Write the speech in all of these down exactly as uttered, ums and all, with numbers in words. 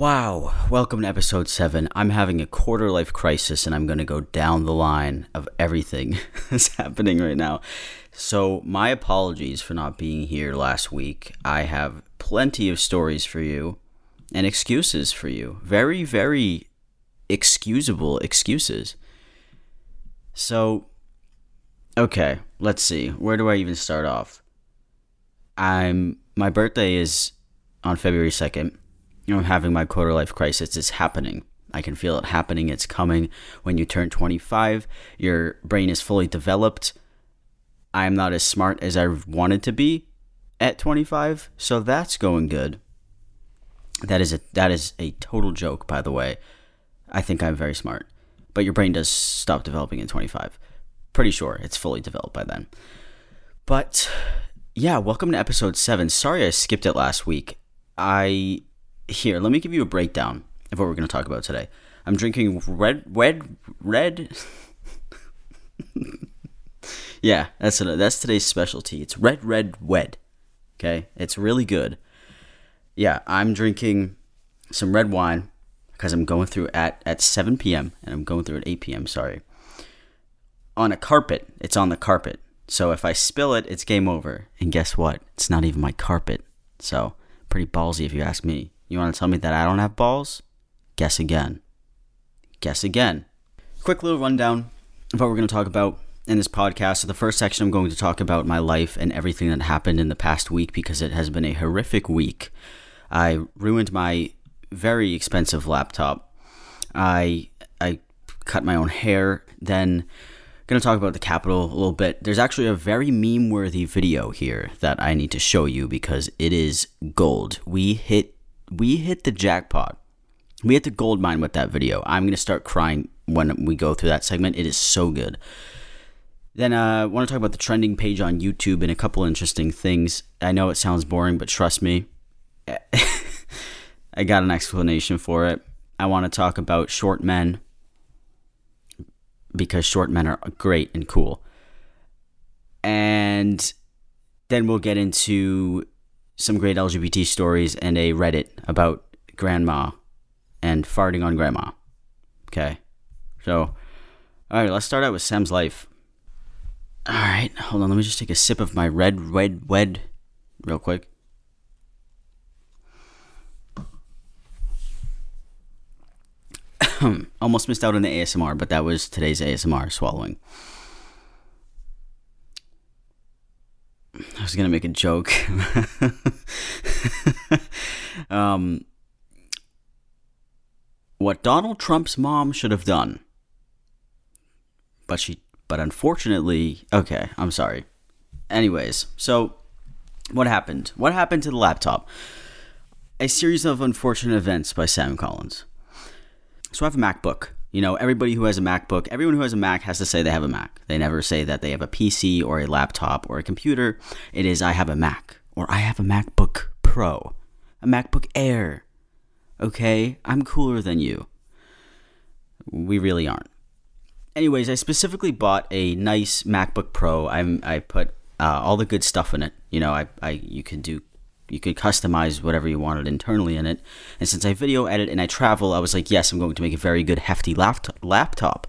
Wow, welcome to episode seven. I'm having a quarter-life crisis and I'm going to go down the line of everything that's happening right now. So my apologies for not being here last week. I have plenty of stories for you and excuses for you. Very, very excusable excuses. So, okay, let's see. Where do I even start off? I'm my birthday is on February second. You know, I'm having my quarter-life crisis. It's happening. I can feel it happening. It's coming. When you turn twenty-five, your brain is fully developed. I'm not as smart as I wanted to be at twenty-five, so that's going good. That is a that is a total joke, by the way. I think I'm very smart, but your brain does stop developing at twenty-five. Pretty sure it's fully developed by then. But yeah, welcome to episode seven. Sorry I skipped it last week. I... Here, let me give you a breakdown of what we're going to talk about today. I'm drinking red, red, red. yeah, that's a, that's today's specialty. It's red, red, wed. Okay, it's really good. Yeah, I'm drinking some red wine because I'm going through at, at seven p.m. and I'm going through at eight p.m., sorry. On a carpet. It's on the carpet. So if I spill it, it's game over. And guess what? It's not even my carpet. So pretty ballsy if you ask me. You want to tell me that I don't have balls? Guess again. Guess again. Quick little rundown of what we're going to talk about in this podcast. So the first section, I'm going to talk about my life and everything that happened in the past week because it has been a horrific week. I ruined my very expensive laptop. I I cut my own hair. Then going to talk about the Capitol a little bit. There's actually a very meme-worthy video here that I need to show you because it is gold. We hit We hit the jackpot. We hit the gold mine with that video. I'm going to start crying when we go through that segment. It is so good. Then uh, I want to talk about the trending page on YouTube and a couple interesting things. I know it sounds boring, but trust me, I got an explanation for it. I want to talk about short men because short men are great and cool. And then we'll get into some great L G B T stories and a Reddit about grandma and farting on grandma. Okay. So, all right, let's start out with Sam's life. All right, hold on. Let me just take a sip of my red, red, wed real quick. Almost missed out on the A S M R, but that was today's A S M R swallowing. I was going to make a joke. um, what Donald Trump's mom should have done. But she, but unfortunately, okay, I'm sorry. Anyways, so what happened? What happened to the laptop? A series of unfortunate events by Sam Collins. So I have a MacBook. You know, everybody who has a MacBook, everyone who has a Mac has to say they have a Mac. They never say that they have a P C or a laptop or a computer. It is, I have a Mac, or I have a MacBook Pro, a MacBook Air. Okay, I'm cooler than you. We really aren't. Anyways, I specifically bought a nice MacBook Pro. I'm, I put uh, all the good stuff in it. You know, I, I, you could do You could customize whatever you wanted internally in it. And since I video edit and I travel, I was like, yes, I'm going to make a very good hefty laptop. laptop.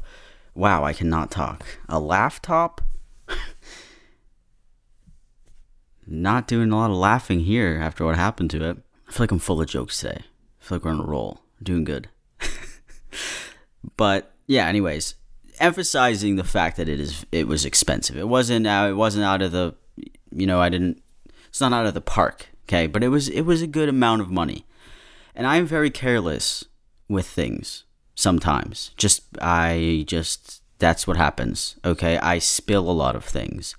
Wow, I cannot talk. A laptop? Not doing a lot of laughing here after what happened to it. I feel like I'm full of jokes today. I feel like we're on a roll. I'm doing good. But yeah, anyways, emphasizing the fact that it is it was expensive. It wasn't uh, it wasn't out of the, you know, I didn't, it's not out of the park. Okay, but it was it was a good amount of money. And I'm very careless with things sometimes. Just, I just, that's what happens. Okay, I spill a lot of things.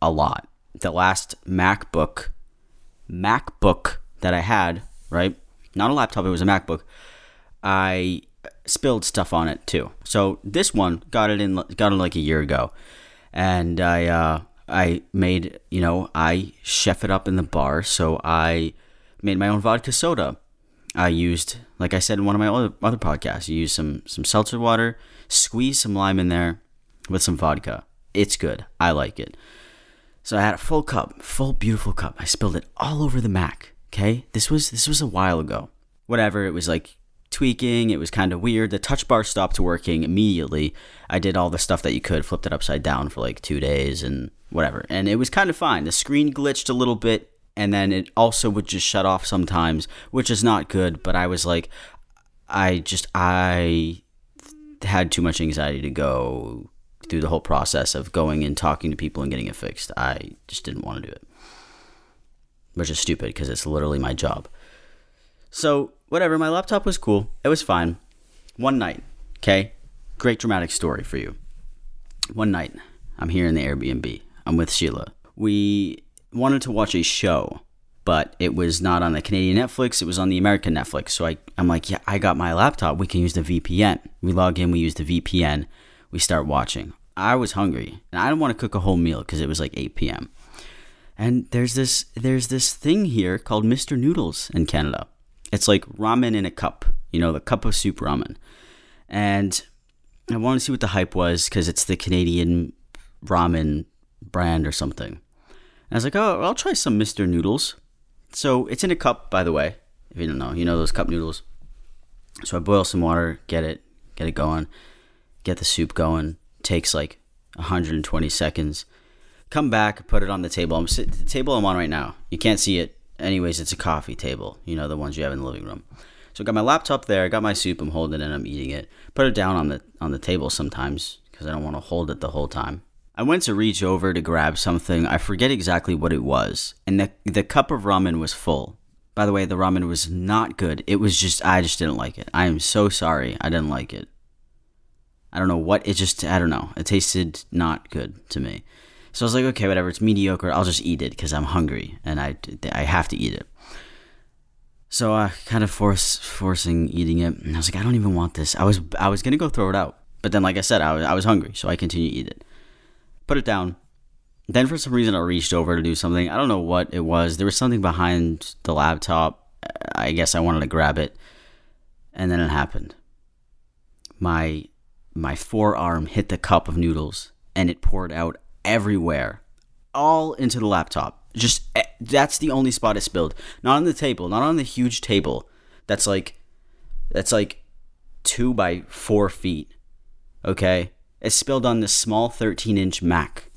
A lot. The last MacBook, MacBook that I had, right? not a laptop, it was a MacBook, I spilled stuff on it too. So this one got it in, got it like a year ago, and I uh, I made, you know, I chef it up in the bar. So I made my own vodka soda. I used, like I said in one of my other other podcasts, you use some some seltzer water, squeeze some lime in there with some vodka. It's good. I like it. So I had a full cup, full beautiful cup. I spilled it all over the Mac. Okay, this was this was a while ago. Whatever, it was like tweaking. It was kind of weird. The touch bar stopped working immediately. I did all the stuff that you could, flipped it upside down for like two days and whatever, and it was kind of fine. The screen glitched a little bit, and then it also would just shut off sometimes, which is not good. But I was like, I just I had too much anxiety to go through the whole process of going and talking to people and getting it fixed. I just didn't want to do it, which is stupid because it's literally my job. So whatever, my laptop was cool. It was fine. One night, okay? Great dramatic story for you. One night, I'm here in the Airbnb. I'm with Sheila. We wanted to watch a show, but it was not on the Canadian Netflix. It was on the American Netflix. So I, I'm like, yeah, I got my laptop. We can use the V P N. We log in. We use the V P N. We start watching. I was hungry, and I didn't want to cook a whole meal because it was like eight p.m. And there's this there's this thing here called Mister Noodles in Canada. It's like ramen in a cup, you know, the cup of soup ramen. And I wanted to see what the hype was because it's the Canadian ramen brand or something. And I was like, oh, I'll try some Mister Noodles. So it's in a cup, by the way, if you don't know. You know those cup noodles. So I boil some water, get it, get it going, get the soup going. Takes like one hundred twenty seconds. Come back, put it on the table. I'm sit- the table I'm on right now. You can't see it. Anyways, it's a coffee table. You know, the ones you have in the living room. So I got my laptop there. I got my soup. I'm holding it and I'm eating it. Put it down on the on the table sometimes because I don't want to hold it the whole time. I went to reach over to grab something. I forget exactly what it was. And the the cup of ramen was full. By the way, the ramen was not good. It was just, I just didn't like it. I am so sorry. I didn't like it. I don't know what, it just, I don't know. It tasted not good to me. So I was like, okay, whatever, it's mediocre. I'll just eat it because I'm hungry and I, I have to eat it. So I uh, kind of force forcing eating it, and I was like, I don't even want this. I was I was gonna go throw it out, but then like I said, I was I was hungry, so I continued to eat it. Put it down. Then for some reason, I reached over to do something. I don't know what it was. There was something behind the laptop. I guess I wanted to grab it, and then it happened. My my forearm hit the cup of noodles, and it poured out everywhere, all into the laptop. Just, that's the only spot it spilled. Not on the table, not on the huge table that's like that's like two by four feet. Okay, it spilled on this small thirteen inch Mac.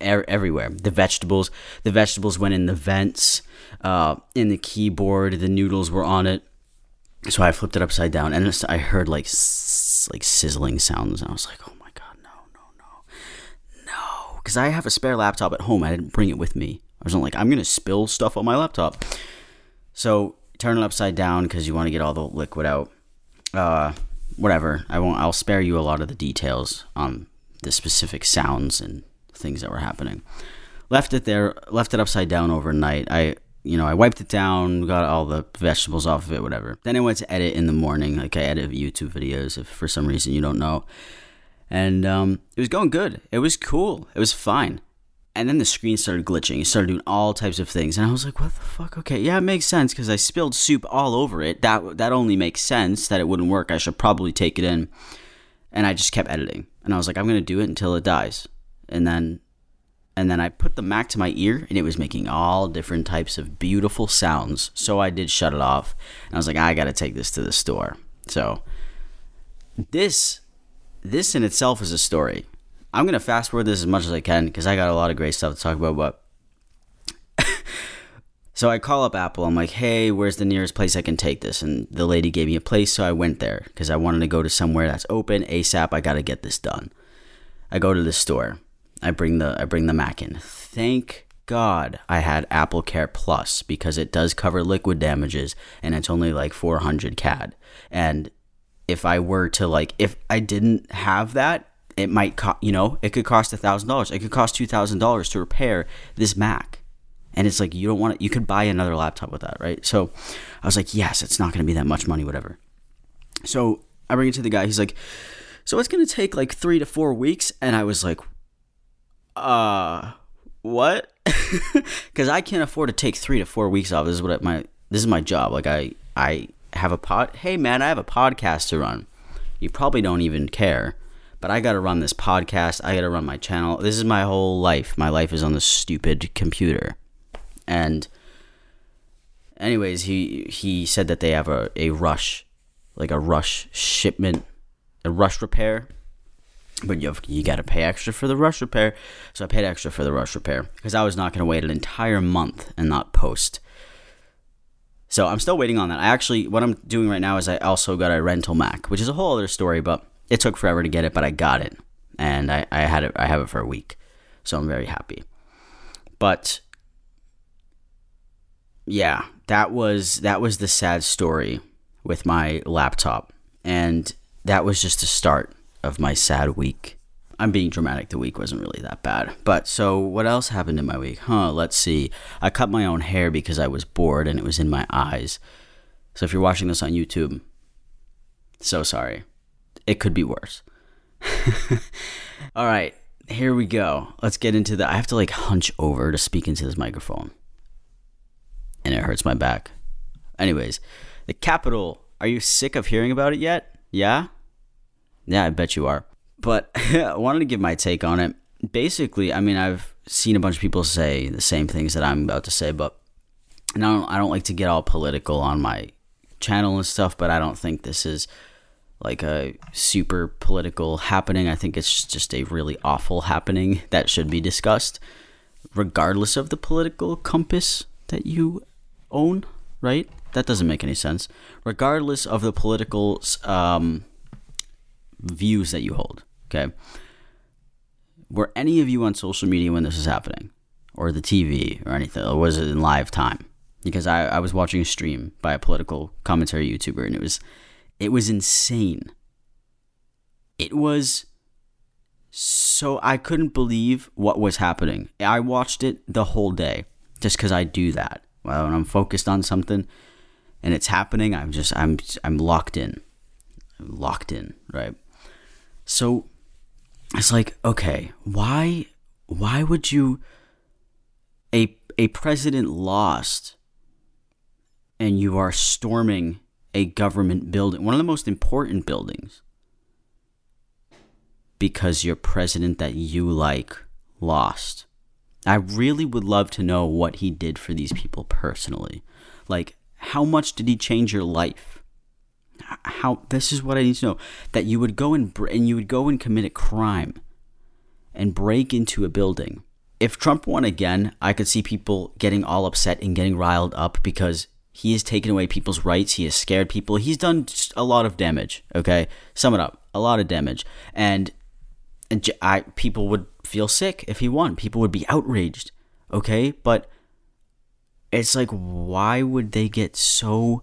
E- everywhere. The vegetables, the vegetables went in the vents, uh, in the keyboard. The noodles were on it, so I flipped it upside down, and I heard like s- like sizzling sounds, and I was like, oh. Because I have a spare laptop at home. I didn't bring it with me. I wasn't like, I'm going to spill stuff on my laptop. So turn it upside down because you want to get all the liquid out. Uh, whatever. I won't, I'll spare you a lot of the details on the specific sounds and things that were happening. Left it there. Left it upside down overnight. I, you know, I wiped it down, got all the vegetables off of it, whatever. Then I went to edit in the morning. Like I edit YouTube videos if for some reason you don't know. And um, it was going good. It was cool. It was fine. And then the screen started glitching. It started doing all types of things. And I was like, what the fuck? Okay, yeah, it makes sense because I spilled soup all over it. That that only makes sense that it wouldn't work. I should probably take it in. And I just kept editing. And I was like, I'm going to do it until it dies. And then, and then I put the Mac to my ear, and it was making all different types of beautiful sounds. So I did shut it off. And I was like, I got to take this to the store. So this... This in itself is a story. I'm going to fast forward this as much as I can because I got a lot of great stuff to talk about. But so I call up Apple. I'm like, hey, where's the nearest place I can take this? And the lady gave me a place, so I went there because I wanted to go to somewhere that's open ASAP. I got to get this done. I go to the store. I bring the I bring the Mac in. Thank God I had AppleCare Plus because it does cover liquid damages, and it's only like four hundred C A D. And if I were to like, if I didn't have that, it might, co- you know, it could cost a thousand dollars. It could cost two thousand dollars to repair this Mac, And it's like, you don't want it. You could buy another laptop with that, right? So I was like, yes, it's not going to be that much money, whatever. So I bring it to the guy. He's like, so it's going to take like three to four weeks. And I was like, uh, what? Because I can't afford to take three to four weeks off. This is what my, this is my job. Like I, I have a pod. Hey man, I have a podcast to run. You probably don't even care, but I got to run this podcast. I got to run my channel. This is my whole life. My life is on this stupid computer. And anyways, he, he said that they have a, a rush, like a rush shipment, a rush repair, but you have, you got to pay extra for the rush repair. So I paid extra for the rush repair because I was not going to wait an entire month and not post. So I'm still waiting on that. I actually, what I'm doing right now is I also got a rental Mac, which is a whole other story, but it took forever to get it, but I got it and I, I had it, I have it for a week. So I'm very happy, but yeah, that was, that was the sad story with my laptop. And that was just the start of my sad week. I'm being dramatic. The week wasn't really that bad. But so what else happened in my week? Huh, let's see. I cut my own hair because I was bored and it was in my eyes. So if you're watching this on YouTube, so sorry. It could be worse. All right, here we go. Let's get into the, I have to like hunch over to speak into this microphone. And it hurts my back. Anyways, the Capitol. Are you sick of hearing about it yet? Yeah? Yeah, I bet you are. But I wanted to give my take on it. Basically, I mean, I've seen a bunch of people say the same things that I'm about to say, but and I don't, I don't like to get all political on my channel and stuff, but I don't think this is like a super political happening. I think it's just a really awful happening that should be discussed, regardless of the political compass that you own, right? That doesn't make any sense. Regardless of the political um, views that you hold, okay? Were any of you on social media when this was happening? Or the T V or anything? Or was it in live time? Because I, I was watching a stream by a political commentary YouTuber and it was, it was insane. It was so... I couldn't believe what was happening. I watched it the whole day just because I do that. Well, when I'm focused on something and it's happening, I'm just, I'm, I'm locked in, I'm locked in, right? So it's like, okay, why, why would you, a, a president lost and you are storming a government building, one of the most important buildings, because your president that you like lost. I really would love to know what he did for these people personally. Like, how much did he change your life? How, this is what I need to know. That you would go and, and you would go and commit a crime and break into a building. If Trump won again, I could see people getting all upset and getting riled up because he has taken away people's rights. He has scared people. He's done a lot of damage, okay? Sum it up. A lot of damage. And, and I, people would feel sick if he won. People would be outraged, okay? But it's like, why would they get so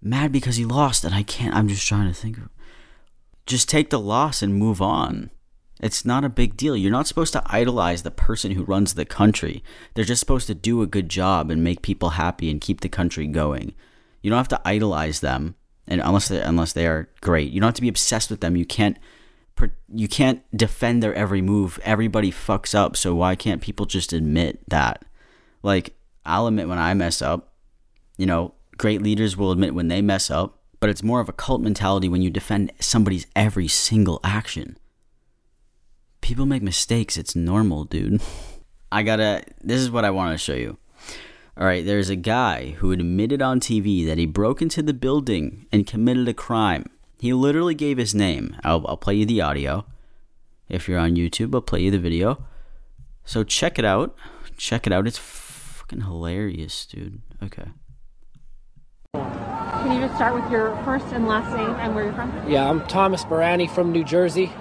mad because he lost? And I can't, I'm just trying to think of, just take the loss and move on. It's not a big deal. You're not supposed to idolize the person who runs the country. They're just supposed to do a good job and make people happy and keep the country going. You don't have to idolize them, and unless they, unless they are great. You don't have to be obsessed with them. You can't You can't defend their every move. Everybody fucks up, so why can't people just admit that? Like, I'll admit when I mess up. You know, great leaders will admit when they mess up, but it's more of a cult mentality when you defend somebody's every single action. People make mistakes. It's normal, dude. I gotta... This is what I want to show you. Alright, there's a guy who admitted on T V that he broke into the building and committed a crime. He literally gave his name. I'll, I'll play you the audio. If you're on YouTube, I'll play you the video. So check it out. Check it out. It's fucking hilarious, dude. Okay. Can you just start with your first and last name and where you're from? Yeah, I'm Thomas Barani from New Jersey.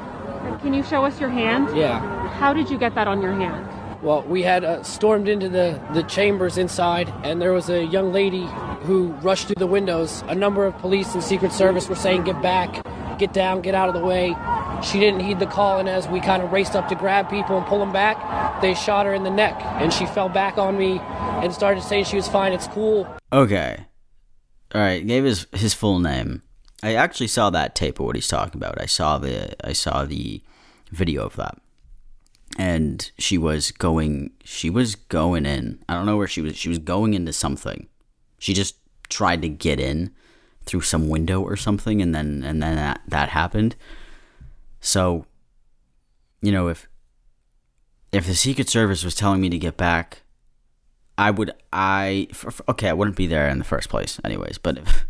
Can you show us your hand? Yeah. How did you get that on your hand? Well, we had uh, stormed into the, the chambers inside, and there was a young lady who rushed through the windows. A number of police and Secret Service were saying, get back, get down, get out of the way. She didn't heed the call, and as we kind of raced up to grab people and pull them back, they shot her in the neck, and she fell back on me and started saying she was fine, it's cool. Okay. All right, gave his his full name. I actually saw that tape of what he's talking about. I saw the I saw the video of that. And she was going she was going in. I don't know where she was she was going into something. She just tried to get in through some window or something, and then and then that, that happened. So, you know, if if the Secret Service was telling me to get back, I would I for, for, okay, I wouldn't be there in the first place anyways, but if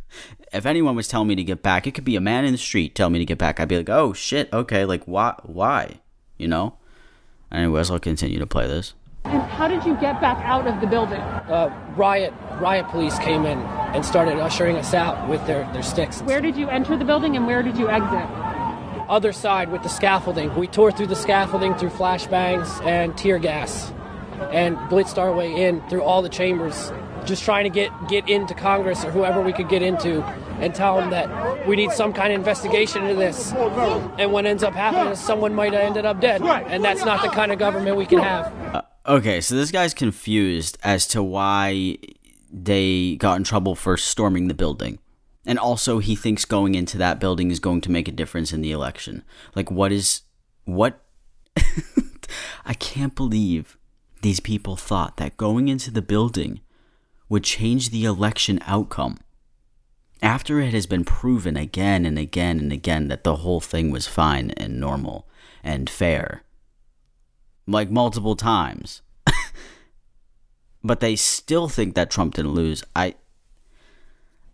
if anyone was telling me to get back, it could be a man in the street telling me to get back. I'd be like, "Oh shit, okay, like why why?" You know? Anyways, I'll continue to play this. And how did you get back out of the building? Uh, riot, riot police came in and started ushering us out with their, their sticks. Where did you enter the building and where did you exit? Other side with the scaffolding. We tore through the scaffolding through flashbangs and tear gas and blitzed our way in through all the chambers, just trying to get, get into Congress or whoever we could get into and tell them that we need some kind of investigation into this. And what ends up happening is someone might have ended up dead. And that's not the kind of government we can have. Uh, okay, so this guy's confused as to why they got in trouble for storming the building. And also he thinks going into that building is going to make a difference in the election. Like, what is... What? I can't believe these people thought that going into the building would change the election outcome. After it has been proven again and again and again that the whole thing was fine and normal and fair. Like multiple times. But they still think that Trump didn't lose. I...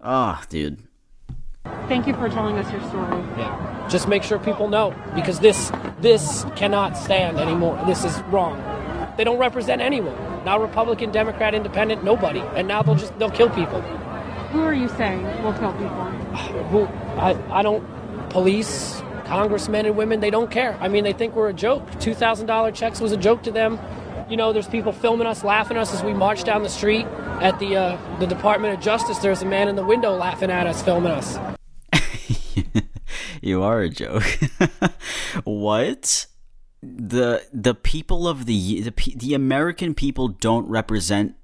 Ah, oh, dude. Thank you for telling us your story. Yeah. Just make sure people know, because this this cannot stand anymore. This is wrong. They don't represent anyone. Not Republican, Democrat, Independent, nobody. And now they'll just they'll kill people. Who are you saying will kill people? Who? I, I don't... Police, congressmen and women, they don't care. I mean, they think we're a joke. two thousand dollars checks was a joke to them. You know, there's people filming us, laughing at us as we march down the street. At the uh, the Department of Justice, there's a man in the window laughing at us, filming us. You are a joke. What? The the people of the... The, the American people don't represent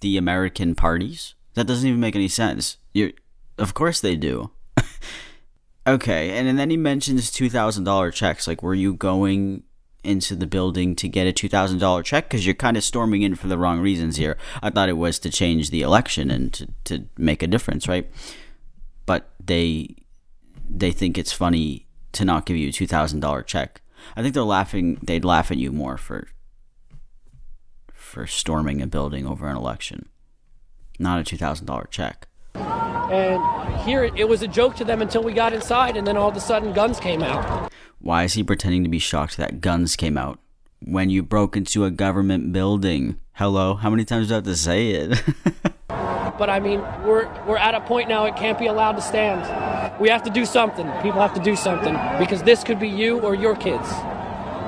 the American parties? That doesn't even make any sense. You, of course they do. Okay, and, and then he mentions two thousand dollars checks. Like, were you going into the building to get a two thousand dollars check? Because you're kind of storming in for the wrong reasons here. I thought it was to change the election and to, to make a difference, right? But they they think it's funny to not give you a two thousand dollars check. I think they're laughing. They'd laugh at you more for for storming a building over an election. Not a two thousand dollars check. And here it was a joke to them until we got inside, and then all of a sudden guns came out. Why is he pretending to be shocked that guns came out when you broke into a government building? Hello, how many times do I have to say it? But I mean, we're we're at a point now it can't be allowed to stand. We have to do something. People have to do something, because this could be you or your kids.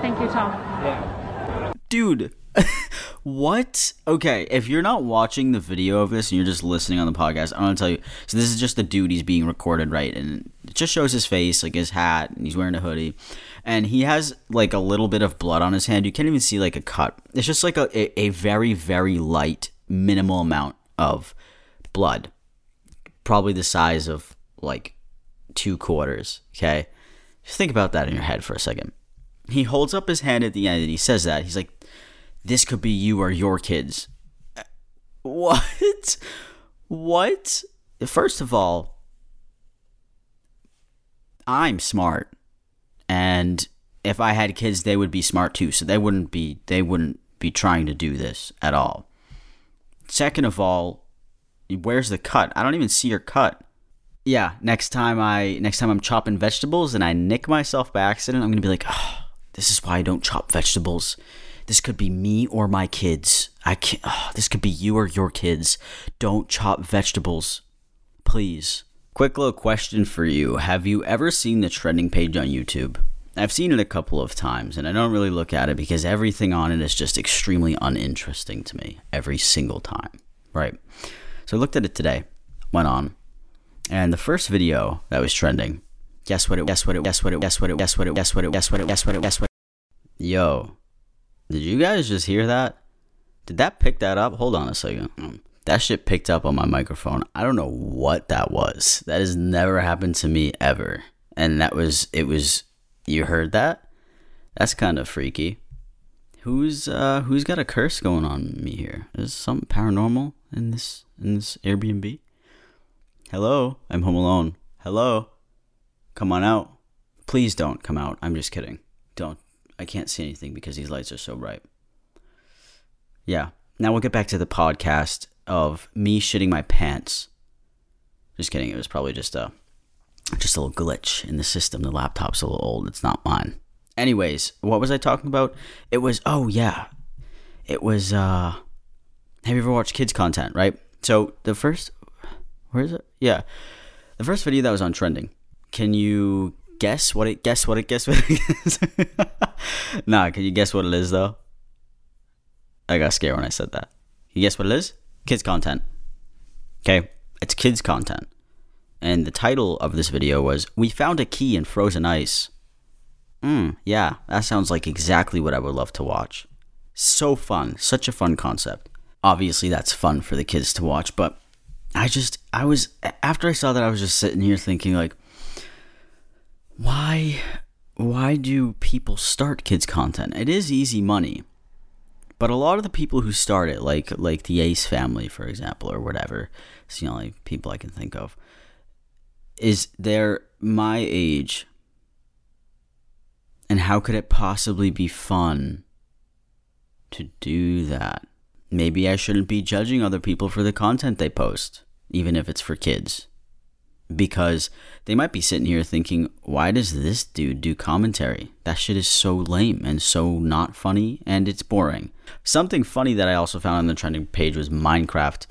Thank you, Tom. Yeah. Dude. What? Okay, if you're not watching the video of this and you're just listening on the podcast, I'm going to tell you. So this is just the dude, he's being recorded, right? And it just shows his face, like his hat, and he's wearing a hoodie. And he has like a little bit of blood on his hand. You can't even see like a cut. It's just like a, a, a very, very light, minimal amount of blood. Probably the size of like two quarters, okay? Just think about that in your head for a second. He holds up his hand at the end and he says that. He's like, "This could be you or your kids." What? What? First of all, I'm smart. And if I had kids, they would be smart too. So they wouldn't be they wouldn't be trying to do this at all. Second of all, where's the cut? I don't even see your cut. Yeah, next time I next time I'm chopping vegetables and I nick myself by accident, I'm going to be like, "Oh, this is why I don't chop vegetables. This could be me or my kids. I can't. Oh, this could be you or your kids. Don't chop vegetables, please." Quick little question for you. Have you ever seen the trending page on YouTube? I've seen it a couple of times, and I don't really look at it because everything on it is just extremely uninteresting to me every single time, right? So I looked at it today, went on, and the first video that was trending Guess what it guess what it guess what it guess what it guess what it guess what it guess what it guess what it guess what it Yo. Did you guys just hear that? Did that pick that up? Hold on a second. That shit picked up on my microphone. I don't know what that was. That has never happened to me ever. And that was it was you heard that? That's kind of freaky. Who's uh who's got a curse going on me here? Is something paranormal in this in this Airbnb? Hello, I'm home alone. Hello. Come on out. Please don't come out. I'm just kidding. Don't. I can't see anything because these lights are so bright. Yeah. Now we'll get back to the podcast of me shitting my pants. Just kidding. It was probably just a just a little glitch in the system. The laptop's a little old. It's not mine. Anyways, what was I talking about? It was, oh yeah. It was, uh, have you ever watched kids content, right? So the first, where is it? Yeah. The first video that was on trending. Can you guess what it, guess what it, guess what it is? Nah, can you guess what it is though? I got scared when I said that. You guess what it is? Kids content. Okay. It's kids content. And the title of this video was, we found a key in frozen ice. Mm, yeah, that sounds like exactly what I would love to watch. So fun. Such a fun concept. Obviously, that's fun for the kids to watch, but I just, I was, after I saw that, I was just sitting here thinking, like, why, why do people start kids content? It is easy money, but a lot of the people who start it, like, like the Ace Family, for example, or whatever, it's the only people I can think of, is they're my age. And how could it possibly be fun to do that? Maybe I shouldn't be judging other people for the content they post, even if it's for kids. Because they might be sitting here thinking, why does this dude do commentary? That shit is so lame and so not funny, and it's boring. Something funny that I also found on the trending page was Minecraft.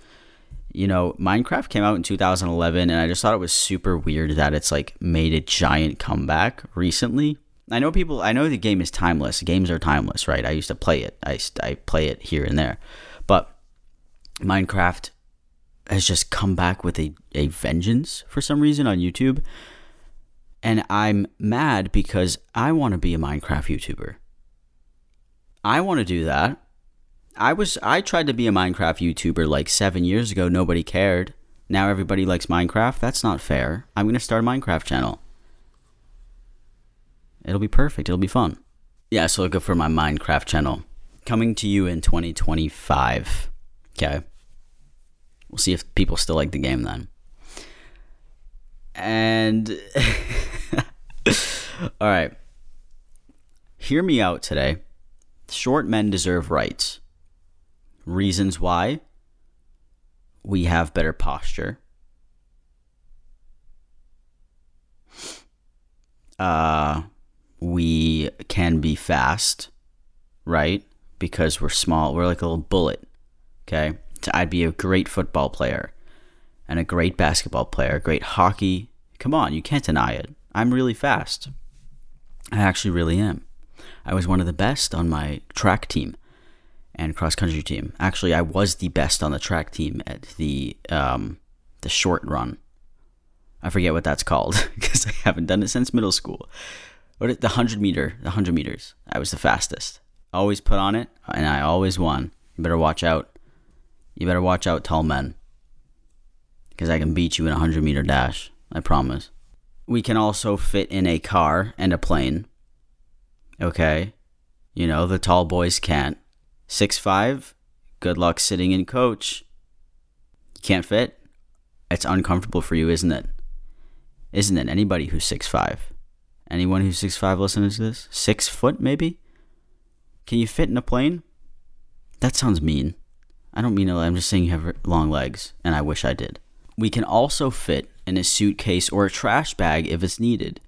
You know, Minecraft came out in two thousand eleven, and I just thought it was super weird that it's like made a giant comeback recently. I know people, I know the game is timeless. Games are timeless, right? I used to play it. I, I play it here and there. But Minecraft has just come back with a, a vengeance for some reason on YouTube. And I'm mad because I want to be a Minecraft YouTuber. I want to do that. I was, I tried to be a Minecraft YouTuber like seven years ago. Nobody cared. Now everybody likes Minecraft. That's not fair. I'm going to start a Minecraft channel. It'll be perfect. It'll be fun. Yeah, so look up for my Minecraft channel. Coming to you in twenty twenty-five. Okay. We'll see if people still like the game then. And... Alright. Hear me out today. Short men deserve rights. Reasons why? We have better posture. Uh... We can be fast, right? Because we're small. We're like a little bullet, okay? So I'd be a great football player and a great basketball player, great hockey. Come on, you can't deny it. I'm really fast. I actually really am. I was one of the best on my track team and cross-country team. Actually, I was the best on the track team at the um, the short run. I forget what that's called because I haven't done it since middle school. What the hundred meter, the hundred meters. I was the fastest. Always put on it, and I always won. You better watch out. You better watch out, tall men, because I can beat you in a hundred meter dash. I promise. We can also fit in a car and a plane. Okay, you know the tall boys can't. Six five. Good luck sitting in coach. You can't fit. It's uncomfortable for you, isn't it? Isn't it? Anybody who's six five. Anyone who's six five listening to this? Six foot, maybe? Can you fit in a plane? That sounds mean. I don't mean it. I'm just saying you have long legs, and I wish I did. We can also fit in a suitcase or a trash bag if it's needed.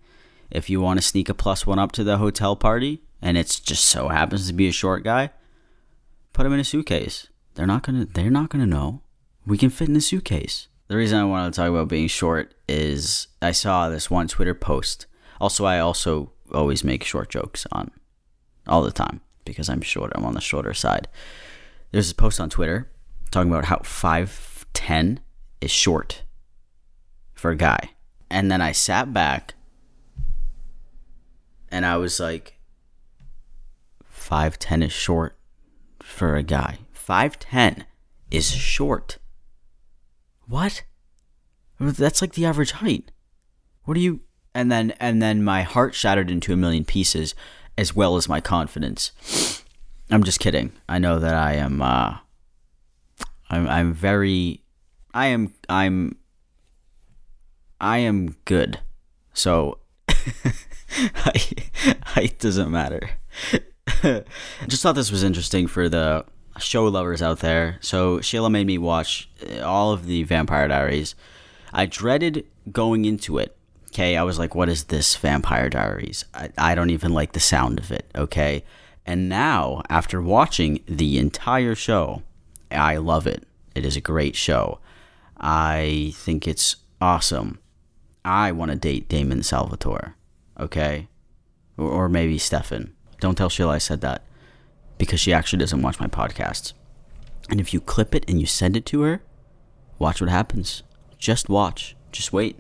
If you want to sneak a plus one up to the hotel party, and it's just so happens to be a short guy, put him in a suitcase. They're not gonna. They're not gonna know. We can fit in a suitcase. The reason I wanted to talk about being short is I saw this one Twitter post. Also, I also always make short jokes on all the time because I'm short. I'm on the shorter side. There's a post on Twitter talking about how five ten is short for a guy. And then I sat back and I was like five ten is short for a guy. five ten is short. What? That's like the average height. What do you... And then, and then my heart shattered into a million pieces, as well as my confidence. I'm just kidding. I know that I am... Uh, I'm. I'm very. I am. I'm. I am good. So, height doesn't matter. Just thought this was interesting for the show lovers out there. So Sheila made me watch all of the Vampire Diaries. I dreaded going into it. Okay, I was like, "What is this Vampire Diaries? I, I don't even like the sound of it." Okay, and now after watching the entire show, I love it. It is a great show. I think it's awesome. I want to date Damon Salvatore, okay? Or, or maybe Stefan. Don't tell Sheila I said that, because she actually doesn't watch my podcasts. And if you clip it and you send it to her, watch what happens. Just watch. Just wait.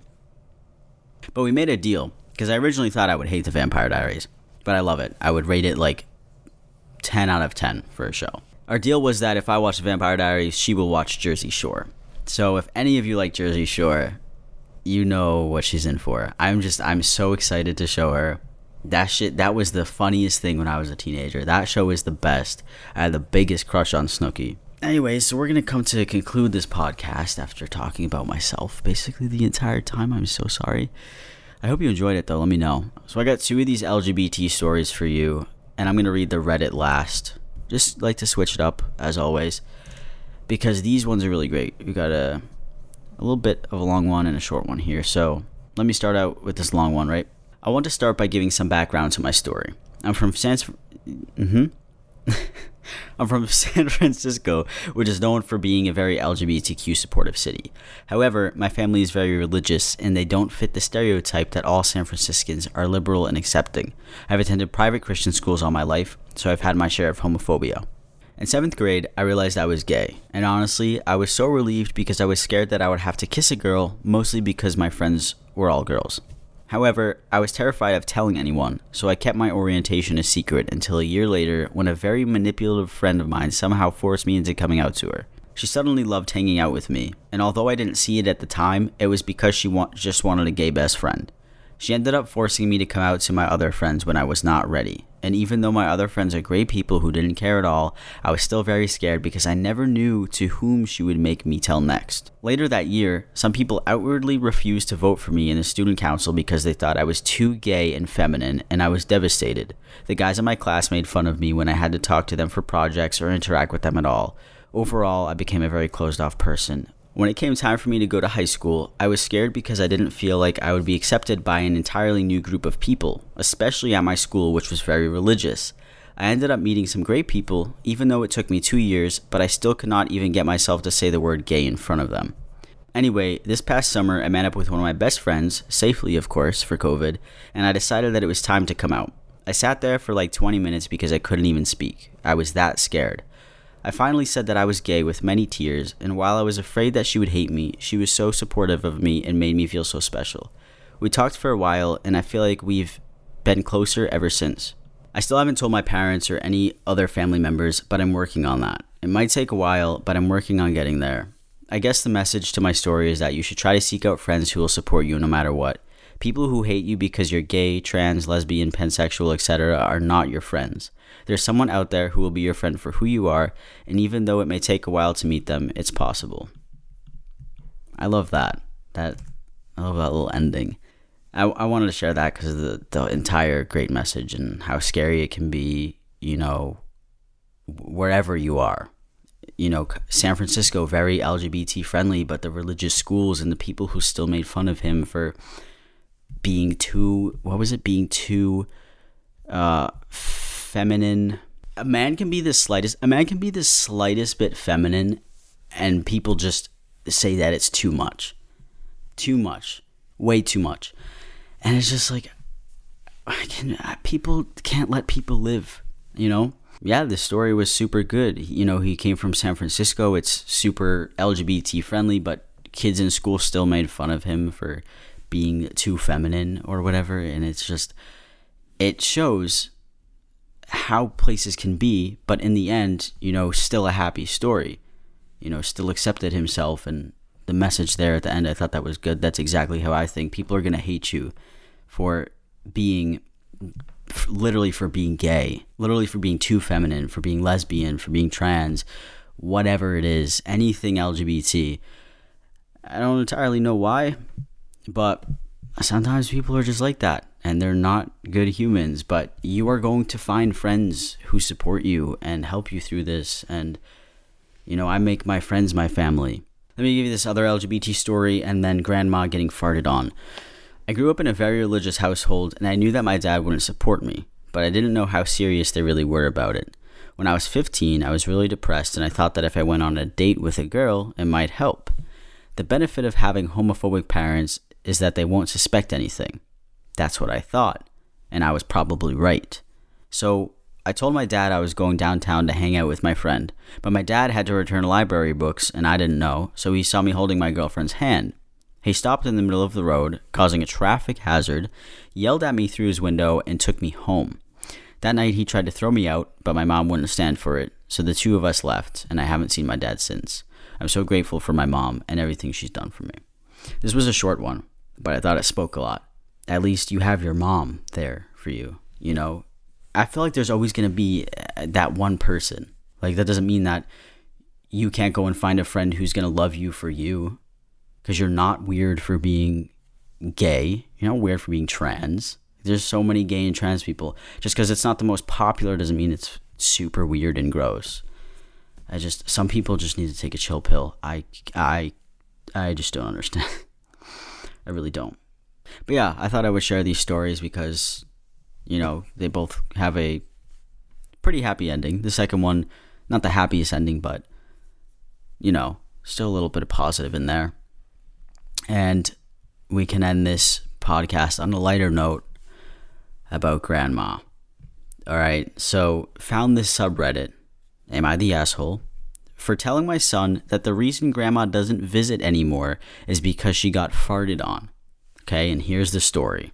But we made a deal, because I originally thought I would hate the Vampire Diaries, but I love it. I would rate it like ten out of ten for a show. Our deal was that if I watch Vampire Diaries, she will watch Jersey Shore. So if any of you like Jersey Shore, you know what she's in for. I'm just, I'm so excited to show her. That shit, that was the funniest thing when I was a teenager. That show is the best. I had the biggest crush on Snooki. Anyways, so we're going to come to conclude this podcast after talking about myself basically the entire time. I'm so sorry. I hope you enjoyed it though. Let me know. So I got two of these L G B T stories for you, and I'm going to read the Reddit last. Just like to switch it up, as always, because these ones are really great. We got a, a little bit of a long one and a short one here. So let me start out with this long one, right? I want to start by giving some background to my story. I'm from San... Mm-hmm. I'm from San Francisco, which is known for being a very L G B T Q supportive city. However, my family is very religious, and they don't fit the stereotype that all San Franciscans are liberal and accepting. I've attended private Christian schools all my life, so I've had my share of homophobia. In seventh grade, I realized I was gay, and honestly, I was so relieved because I was scared that I would have to kiss a girl, mostly because my friends were all girls. However, I was terrified of telling anyone, so I kept my orientation a secret until a year later when a very manipulative friend of mine somehow forced me into coming out to her. She suddenly loved hanging out with me, and although I didn't see it at the time, it was because she wa- just wanted a gay best friend. She ended up forcing me to come out to my other friends when I was not ready, and even though my other friends are great people who didn't care at all, I was still very scared because I never knew to whom she would make me tell next. Later that year, some people outwardly refused to vote for me in the student council because they thought I was too gay and feminine, and I was devastated. The guys in my class made fun of me when I had to talk to them for projects or interact with them at all. Overall, I became a very closed-off person. When it came time for me to go to high school, I was scared because I didn't feel like I would be accepted by an entirely new group of people, especially at my school, which was very religious. I ended up meeting some great people, even though it took me two years, but I still could not even get myself to say the word gay in front of them. Anyway, this past summer, I met up with one of my best friends, safely of course, for COVID, and I decided that it was time to come out. I sat there for like twenty minutes because I couldn't even speak. I was that scared. I finally said that I was gay with many tears, and while I was afraid that she would hate me, she was so supportive of me and made me feel so special. We talked for a while, and I feel like we've been closer ever since. I still haven't told my parents or any other family members, but I'm working on that. It might take a while, but I'm working on getting there. I guess the message to my story is that you should try to seek out friends who will support you no matter what. People who hate you because you're gay, trans, lesbian, pansexual, et cetera are not your friends. There's someone out there who will be your friend for who you are, and even though it may take a while to meet them, it's possible. I love that. That I love that little ending. I, I wanted to share that because of the, the entire great message and how scary it can be, you know, wherever you are. You know, San Francisco, very L G B T friendly, but the religious schools and the people who still made fun of him for... being too, what was it, being too uh, feminine. A man can be the slightest, a man can be the slightest bit feminine, and people just say that it's too much. Too much. Way too much. And it's just like, I can, people can't let people live, you know? Yeah, the story was super good. You know, he came from San Francisco. It's super L G B T friendly, but kids in school still made fun of him for being too feminine or whatever, and it's just it shows how places can be, but in the end, you know, still a happy story. You know, still accepted himself, and the message there at the end, I thought that was good. That's exactly how I think. People are going to hate you for being, literally for being gay, literally for being too feminine, for being lesbian, for being trans, whatever it is, anything L G B T. I don't entirely know why, but sometimes people are just like that, and they're not good humans, but you are going to find friends who support you and help you through this. And, you know, I make my friends my family. Let me give you this other L G B T story, and then grandma getting farted on. I grew up in a very religious household, and I knew that my dad wouldn't support me, but I didn't know how serious they really were about it. When I was fifteen, I was really depressed, and I thought that if I went on a date with a girl, it might help. The benefit of having homophobic parents is that they won't suspect anything. That's what I thought, and I was probably right. So I told my dad I was going downtown to hang out with my friend, but my dad had to return library books, and I didn't know, so he saw me holding my girlfriend's hand. He stopped in the middle of the road, causing a traffic hazard, yelled at me through his window, and took me home. That night he tried to throw me out, but my mom wouldn't stand for it, so the two of us left, and I haven't seen my dad since. I'm so grateful for my mom and everything she's done for me. This was a short one, but I thought it spoke a lot. At least you have your mom there for you, you know? I feel like there's always going to be that one person. Like, that doesn't mean that you can't go and find a friend who's going to love you for you, because you're not weird for being gay. You're not weird for being trans. There's so many gay and trans people. Just because it's not the most popular doesn't mean it's super weird and gross. I just, some people just need to take a chill pill. I, I, I just don't understand. I really don't. But yeah, I thought I would share these stories because, you know, they both have a pretty happy ending. The second one, not the happiest ending, but, you know, still a little bit of positive in there. And we can end this podcast on a lighter note about grandma. All right, so found this subreddit, Am I the Asshole, for telling my son that the reason grandma doesn't visit anymore is because she got farted on. Okay, and here's the story.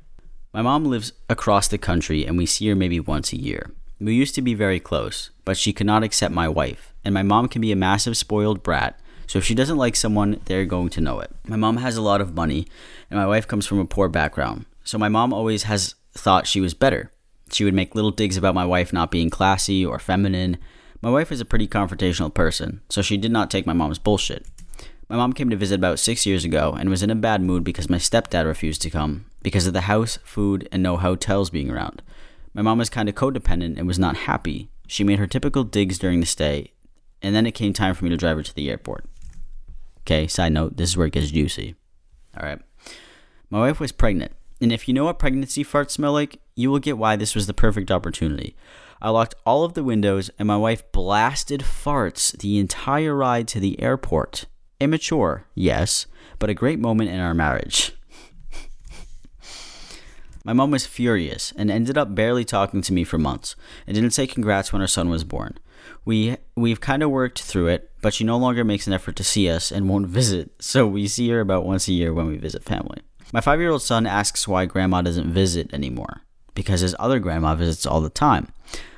My mom lives across the country, and we see her maybe once a year. We used to be very close, but she could not accept my wife, and my mom can be a massive spoiled brat, so if she doesn't like someone, they're going to know it. My mom has a lot of money, and my wife comes from a poor background, so my mom always has thought she was better. She would make little digs about my wife not being classy or feminine. My wife is a pretty confrontational person, so she did not take my mom's bullshit. My mom came to visit about six years ago and was in a bad mood because my stepdad refused to come because of the house, food, and no hotels being around. My mom was kind of codependent and was not happy. She made her typical digs during the stay, and then it came time for me to drive her to the airport. Okay, side note, this is where it gets juicy. All right. My wife was pregnant, and if you know what pregnancy farts smell like, you will get why this was the perfect opportunity. I locked all of the windows, and my wife blasted farts the entire ride to the airport. Immature, yes, but a great moment in our marriage. My mom was furious and ended up barely talking to me for months and didn't say congrats when her son was born. We, we've kind of worked through it, but she no longer makes an effort to see us and won't visit, so we see her about once a year when we visit family. My five-year-old son asks why grandma doesn't visit anymore, because his other grandma visits all the time.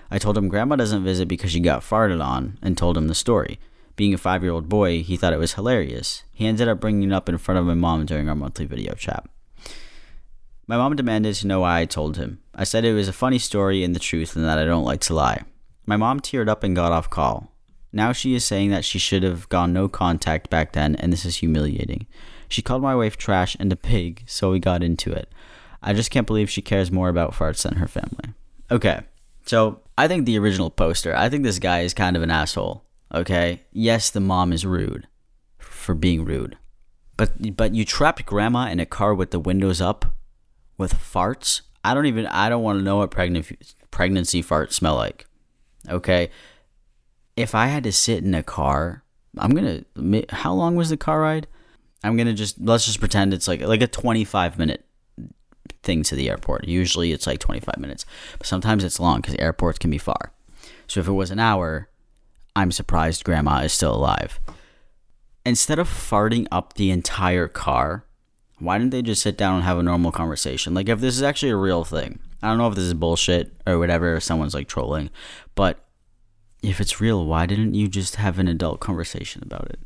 I told him grandma doesn't visit because she got farted on and told him the story. Being a five-year-old boy, he thought it was hilarious. He ended up bringing it up in front of my mom during our monthly video chat. My mom demanded to know why I told him. I said it was a funny story and the truth and that I don't like to lie. My mom teared up and got off call. Now she is saying that she should have gone no contact back then, and this is humiliating. She called my wife trash and a pig, so we got into it. I just can't believe she cares more about farts than her family. Okay, so I think the original poster, I think this guy is kind of an asshole. Okay, yes, the mom is rude for being rude, but but you trapped grandma in a car with the windows up with farts. I don't even, I don't want to know what pregnancy, pregnancy farts smell like. Okay, if I had to sit in a car, I'm going to, how long was the car ride? I'm going to just, let's just pretend it's like like a twenty-five minute thing to the airport. Usually it's like twenty-five minutes, but sometimes it's long because airports can be far. So if it was an hour, I'm surprised grandma is still alive. Instead of farting up the entire car, why didn't they just sit down and have a normal conversation? Like, if this is actually a real thing, I don't know if this is bullshit or whatever, if someone's like trolling, but if it's real, why didn't you just have an adult conversation about it?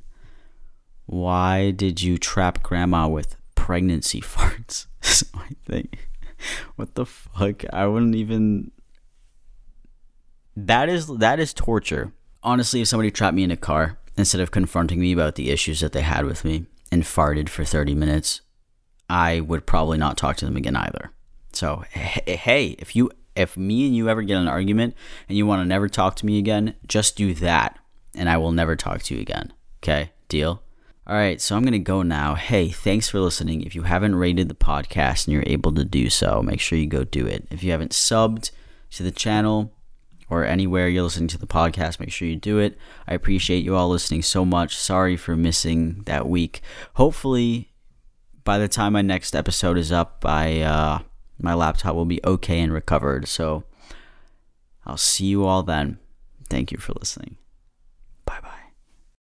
Why did you trap grandma with pregnancy farts? That's my thing. What the fuck? I wouldn't even... That is that is torture. Honestly, if somebody trapped me in a car instead of confronting me about the issues that they had with me and farted for thirty minutes, I would probably not talk to them again either. So, hey, if you if me and you ever get in an argument and you want to never talk to me again, just do that and I will never talk to you again. Okay? Deal? All right, so I'm going to go now. Hey, thanks for listening. If you haven't rated the podcast and you're able to do so, make sure you go do it. If you haven't subbed to the channel or anywhere you're listening to the podcast, make sure you do it. I appreciate you all listening so much. Sorry for missing that week. Hopefully, by the time my next episode is up, I, uh, my laptop will be okay and recovered. So I'll see you all then. Thank you for listening.